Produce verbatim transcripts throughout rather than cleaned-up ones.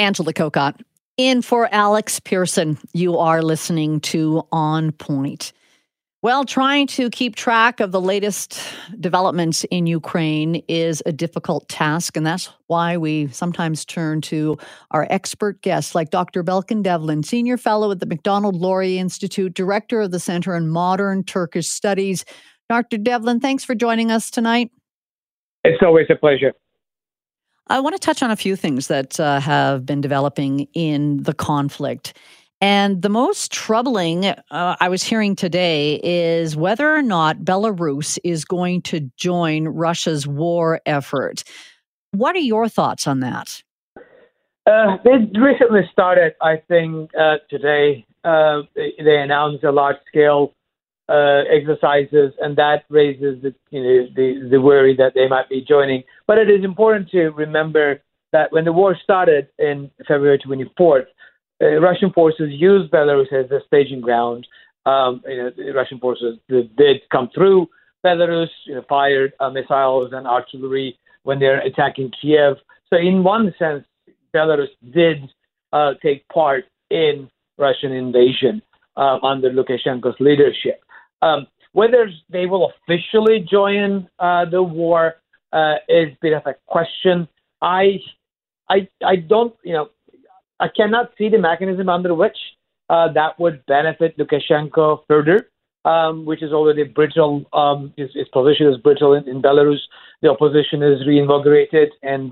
Angela Cocot. In for Alex Pearson, you are listening to On Point. Well, trying to keep track of the latest developments in Ukraine is a difficult task, and that's why we sometimes turn to our expert guests like Doctor Balkan Devlen, Senior Fellow at the Macdonald-Laurier Institute, Director of the Center in Modern Turkish Studies. Doctor Devlen, thanks for joining us tonight. It's always a pleasure. I want to touch on a few things that uh, have been developing in the conflict. And the most troubling uh, I was hearing today is whether or not Belarus is going to join Russia's war effort. What are your thoughts on that? Uh, they recently started, I think, uh, today. Uh, they, they announced a large-scale Uh, exercises, and that raises the, you know, the the worry that they might be joining. But it is important to remember that when the war started in February twenty-fourth, uh, Russian forces used Belarus as a staging ground. Um, you know, the Russian forces did come through Belarus, you know, fired uh, missiles and artillery when they're attacking Kyiv. So in one sense, Belarus did uh, take part in Russian invasion uh, under Lukashenko's leadership. Um, whether they will officially join uh, the war uh, is a bit of a question. I, I, I don't, you know, I cannot see the mechanism under which uh, that would benefit Lukashenko further, um, which is already brittle. Um, his, his position is brittle in, in Belarus. The opposition is reinvigorated, and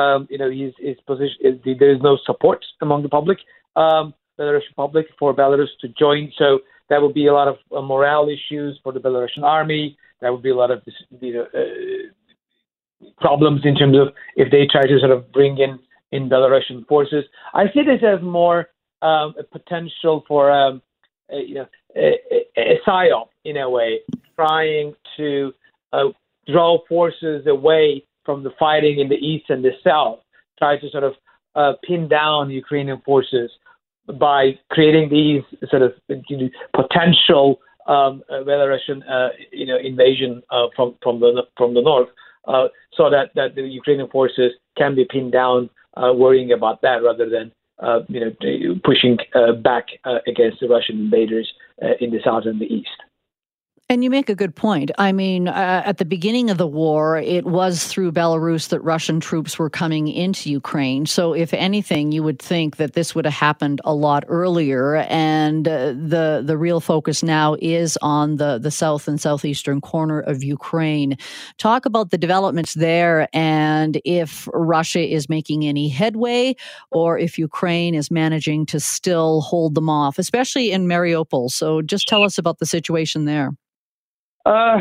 um, you know, his, his position is, there is no support among the public, um, Belarusian public, for Belarus to join. So there would be a lot of uh, morale issues for the Belarusian army. There would be a lot of you know, uh, problems in terms of if they try to sort of bring in, in Belarusian forces. I see this as more um, a potential for um, a, you know, a, a psyop, in a way, trying to uh, draw forces away from the fighting in the east and the south, try to sort of uh, pin down Ukrainian forces by creating these sort of you know, potential um, Belarusian uh, you know, invasion uh, from from the from the north, uh, so that, that the Ukrainian forces can be pinned down, uh, worrying about that rather than uh, you know pushing uh, back uh, against the Russian invaders uh, in the south and the east. And you make a good point. I mean, uh, at the beginning of the war, it was through Belarus that Russian troops were coming into Ukraine. So if anything, you would think that this would have happened a lot earlier. And uh, the the real focus now is on the, the south and southeastern corner of Ukraine. Talk about the developments there and if Russia is making any headway or if Ukraine is managing to still hold them off, especially in Mariupol. So just tell us about the situation there. Uh,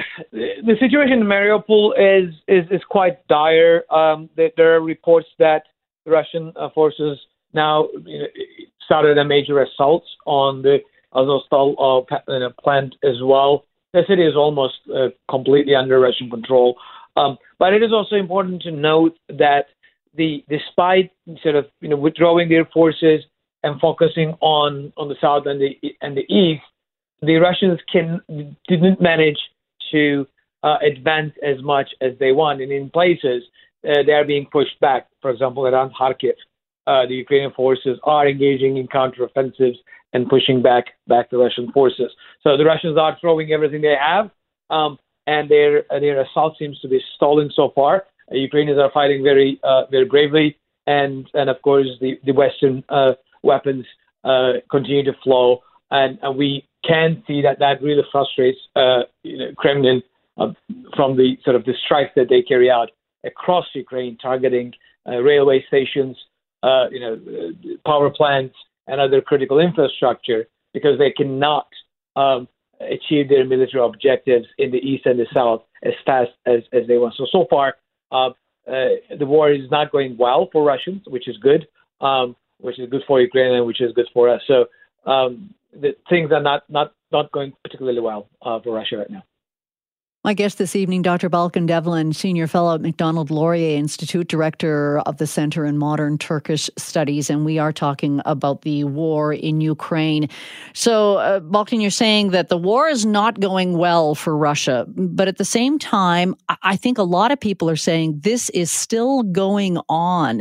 the situation in Mariupol is is, is quite dire. Um, there are reports that the Russian uh, forces now you know, started a major assault on the Azovstal uh, plant as well. The city is almost uh, completely under Russian control. Um, but it is also important to note that the despite sort of you know withdrawing their forces and focusing on, on the south and the and the east, the Russians can didn't manage to uh, advance as much as they want. And in places, uh, they are being pushed back. For example, around Kharkiv, uh, the Ukrainian forces are engaging in counteroffensives and pushing back back the Russian forces. So the Russians are throwing everything they have, um, and their their assault seems to be stalling so far. The Ukrainians are fighting very uh, very bravely, and and of course the the Western uh, weapons uh, continue to flow, and, and we can see that that really frustrates uh, you know, Kremlin uh, from the sort of the strikes that they carry out across Ukraine, targeting uh, railway stations, uh, you know, power plants, and other critical infrastructure, because they cannot um, achieve their military objectives in the east and the south as fast as, as they want. So so far, uh, uh, the war is not going well for Russians, which is good, um, which is good for Ukraine, and which is good for us. So. Um, The things are not, not, not going particularly well uh, for Russia right now. My guest this evening, Doctor Balkan Devlen, Senior Fellow at Macdonald-Laurier Institute, Director of the Center in Modern Turkish Studies, and we are talking about the war in Ukraine. So, uh, Balkan, you're saying that the war is not going well for Russia, but at the same time, I think a lot of people are saying this is still going on.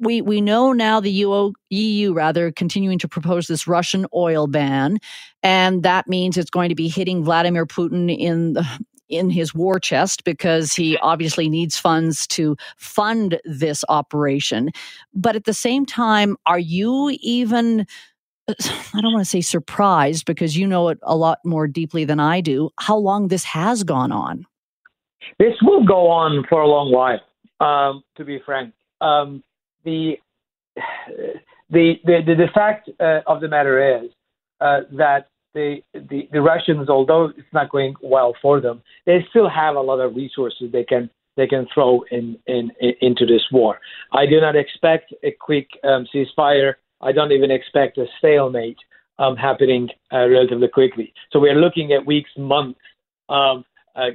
we we know now the E U, E U rather continuing to propose this Russian oil ban, and that means it's going to be hitting Vladimir Putin in the in his war chest, because he obviously needs funds to fund this operation. But at the same time, are you even, I don't want to say surprised, because you know it a lot more deeply than I do, how long this has gone on? This will go on for a long while, um, to be frank. Um, the, the, the, the, the fact uh, of the matter is uh, that The, the, the Russians, although it's not going well for them, they still have a lot of resources they can they can throw in, in, in into this war. I do not expect a quick um, ceasefire. I don't even expect a stalemate um, happening uh, relatively quickly. So we're looking at weeks, months, um, uh,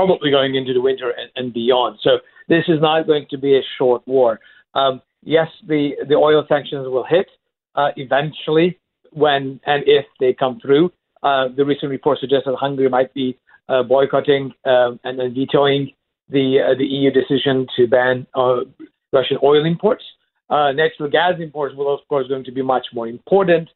probably going into the winter and, and beyond. So this is not going to be a short war. Um, yes, the, the oil sanctions will hit uh, eventually, when and if they come through. Uh, the recent report suggests that Hungary might be uh, boycotting um, and then vetoing the uh, the E U decision to ban uh, Russian oil imports. Uh, natural gas imports will, of course, going to be much more important.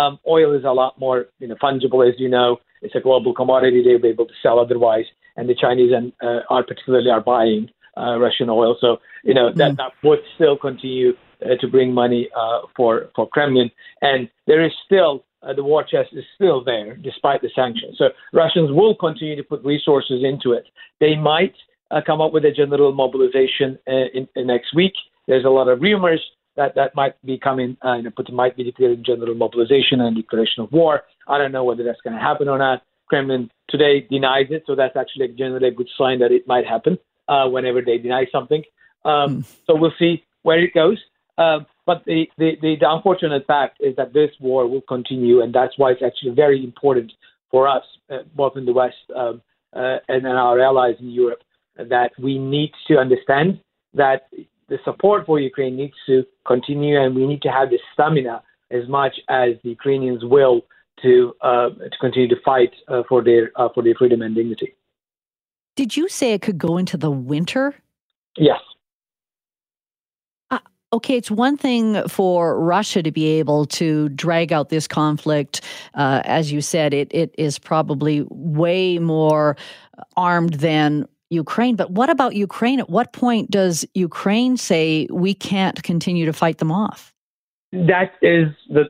Um, oil is a lot more you know, fungible, as you know. It's a global commodity. They'll be able to sell otherwise, and the Chinese and uh, are particularly are buying uh, Russian oil. So you know that, mm. that would still continue to bring money uh, for, for Kremlin. And there is still, uh, the war chest is still there, despite the sanctions. So Russians will continue to put resources into it. They might uh, come up with a general mobilization uh, in, in next week. There's a lot of rumors that that might be coming, uh, you know, Putin might be declaring general mobilization and declaration of war. I don't know whether that's going to happen or not. Kremlin today denies it, so that's actually generally a good sign that it might happen uh, whenever they deny something. Um, mm. So we'll see where it goes. Uh, but the, the, the unfortunate fact is that this war will continue, and that's why it's actually very important for us, uh, both in the West um, uh, and in our allies in Europe, that we need to understand that the support for Ukraine needs to continue, and we need to have the stamina as much as the Ukrainians will to uh, to continue to fight uh, for their uh, for their freedom and dignity. Did you say it could go into the winter? Yes. Okay, it's one thing for Russia to be able to drag out this conflict. Uh, as you said, it it is probably way more armed than Ukraine. But what about Ukraine? At what point does Ukraine say we can't continue to fight them off? That is the,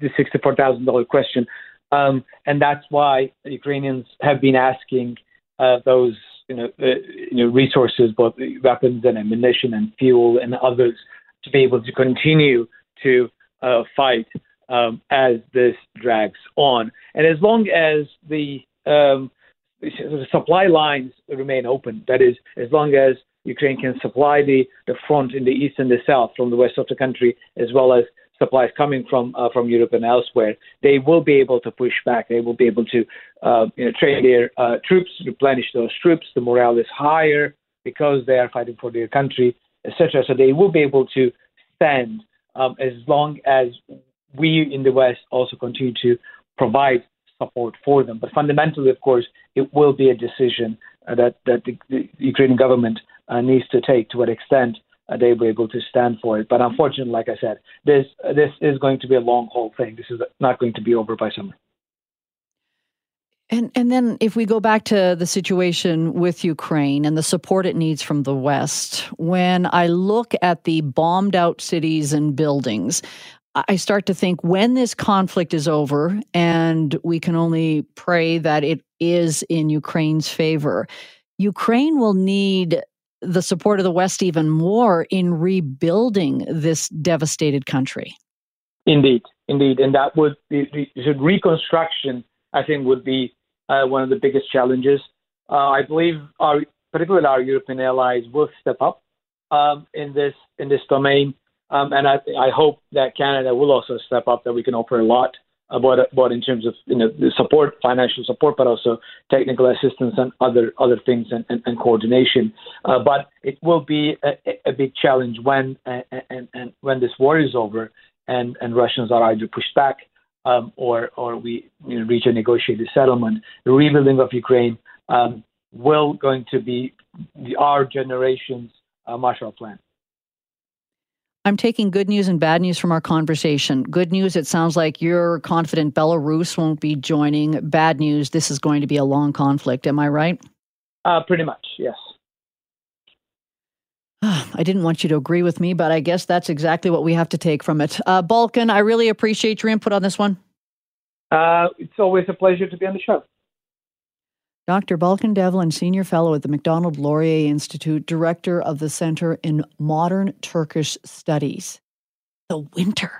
the sixty-four thousand dollars question. Um, and that's why Ukrainians have been asking uh, those you know, uh, you know resources, both weapons and ammunition and fuel and others, to be able to continue to uh, fight um, as this drags on. And as long as the, um, the supply lines remain open, that is, as long as Ukraine can supply the, the front in the east and the south from the west of the country, as well as supplies coming from uh, from Europe and elsewhere, they will be able to push back. They will be able to uh, you know, train their uh, troops, replenish those troops. The morale is higher because they are fighting for their country, et cetera. So they will be able to stand um, as long as we in the West also continue to provide support for them. But fundamentally, of course, it will be a decision uh, that, that the, the Ukrainian government uh, needs to take, to what extent uh, they will be able to stand for it. But unfortunately, like I said, this, uh, this is going to be a long haul thing. This is not going to be over by summer. And and then if we go back to the situation with Ukraine and the support it needs from the West, when I look at the bombed out cities and buildings, I start to think, when this conflict is over, and we can only pray that it is in Ukraine's favor, Ukraine will need the support of the West even more in rebuilding this devastated country. Indeed, indeed. And that would be the reconstruction, I think, would be uh, one of the biggest challenges. Uh, I believe, our, particularly our European allies, will step up um, in this in this domain, um, and I, I hope that Canada will also step up. That we can offer a lot, about about in terms of you know the support, financial support, but also technical assistance and other other things and, and, and coordination. Uh, but it will be a, a big challenge when and, and, and when this war is over and, and Russians are either pushed back, Um, or, or we you know, reach a negotiated settlement. The rebuilding of Ukraine um, will going to be the, our generation's uh, Marshall Plan. I'm taking good news and bad news from our conversation. Good news, it sounds like you're confident Belarus won't be joining. Bad news, this is going to be a long conflict. Am I right? Uh, pretty much, yes. I didn't want you to agree with me, but I guess that's exactly what we have to take from it. Uh, Balkan, I really appreciate your input on this one. Uh, it's always a pleasure to be on the show. Doctor Balkan Devlen, Senior Fellow at the Macdonald-Laurier Institute, Director of the Center in Modern Turkish Studies. The winter.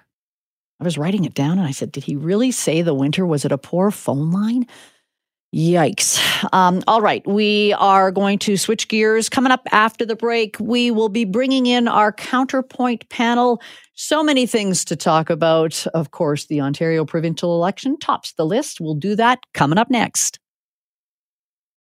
I was writing it down and I said, did he really say the winter? Was it a poor phone line? Yikes. Um, all right. We are going to switch gears. Coming up after the break, we will be bringing in our counterpoint panel. So many things to talk about. Of course, the Ontario provincial election tops the list. We'll do that coming up next.